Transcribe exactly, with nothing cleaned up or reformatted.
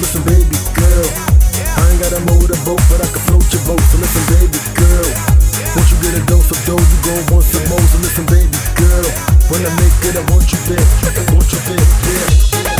Listen, baby girl, when I make it, I want you back, I want you back, yeah.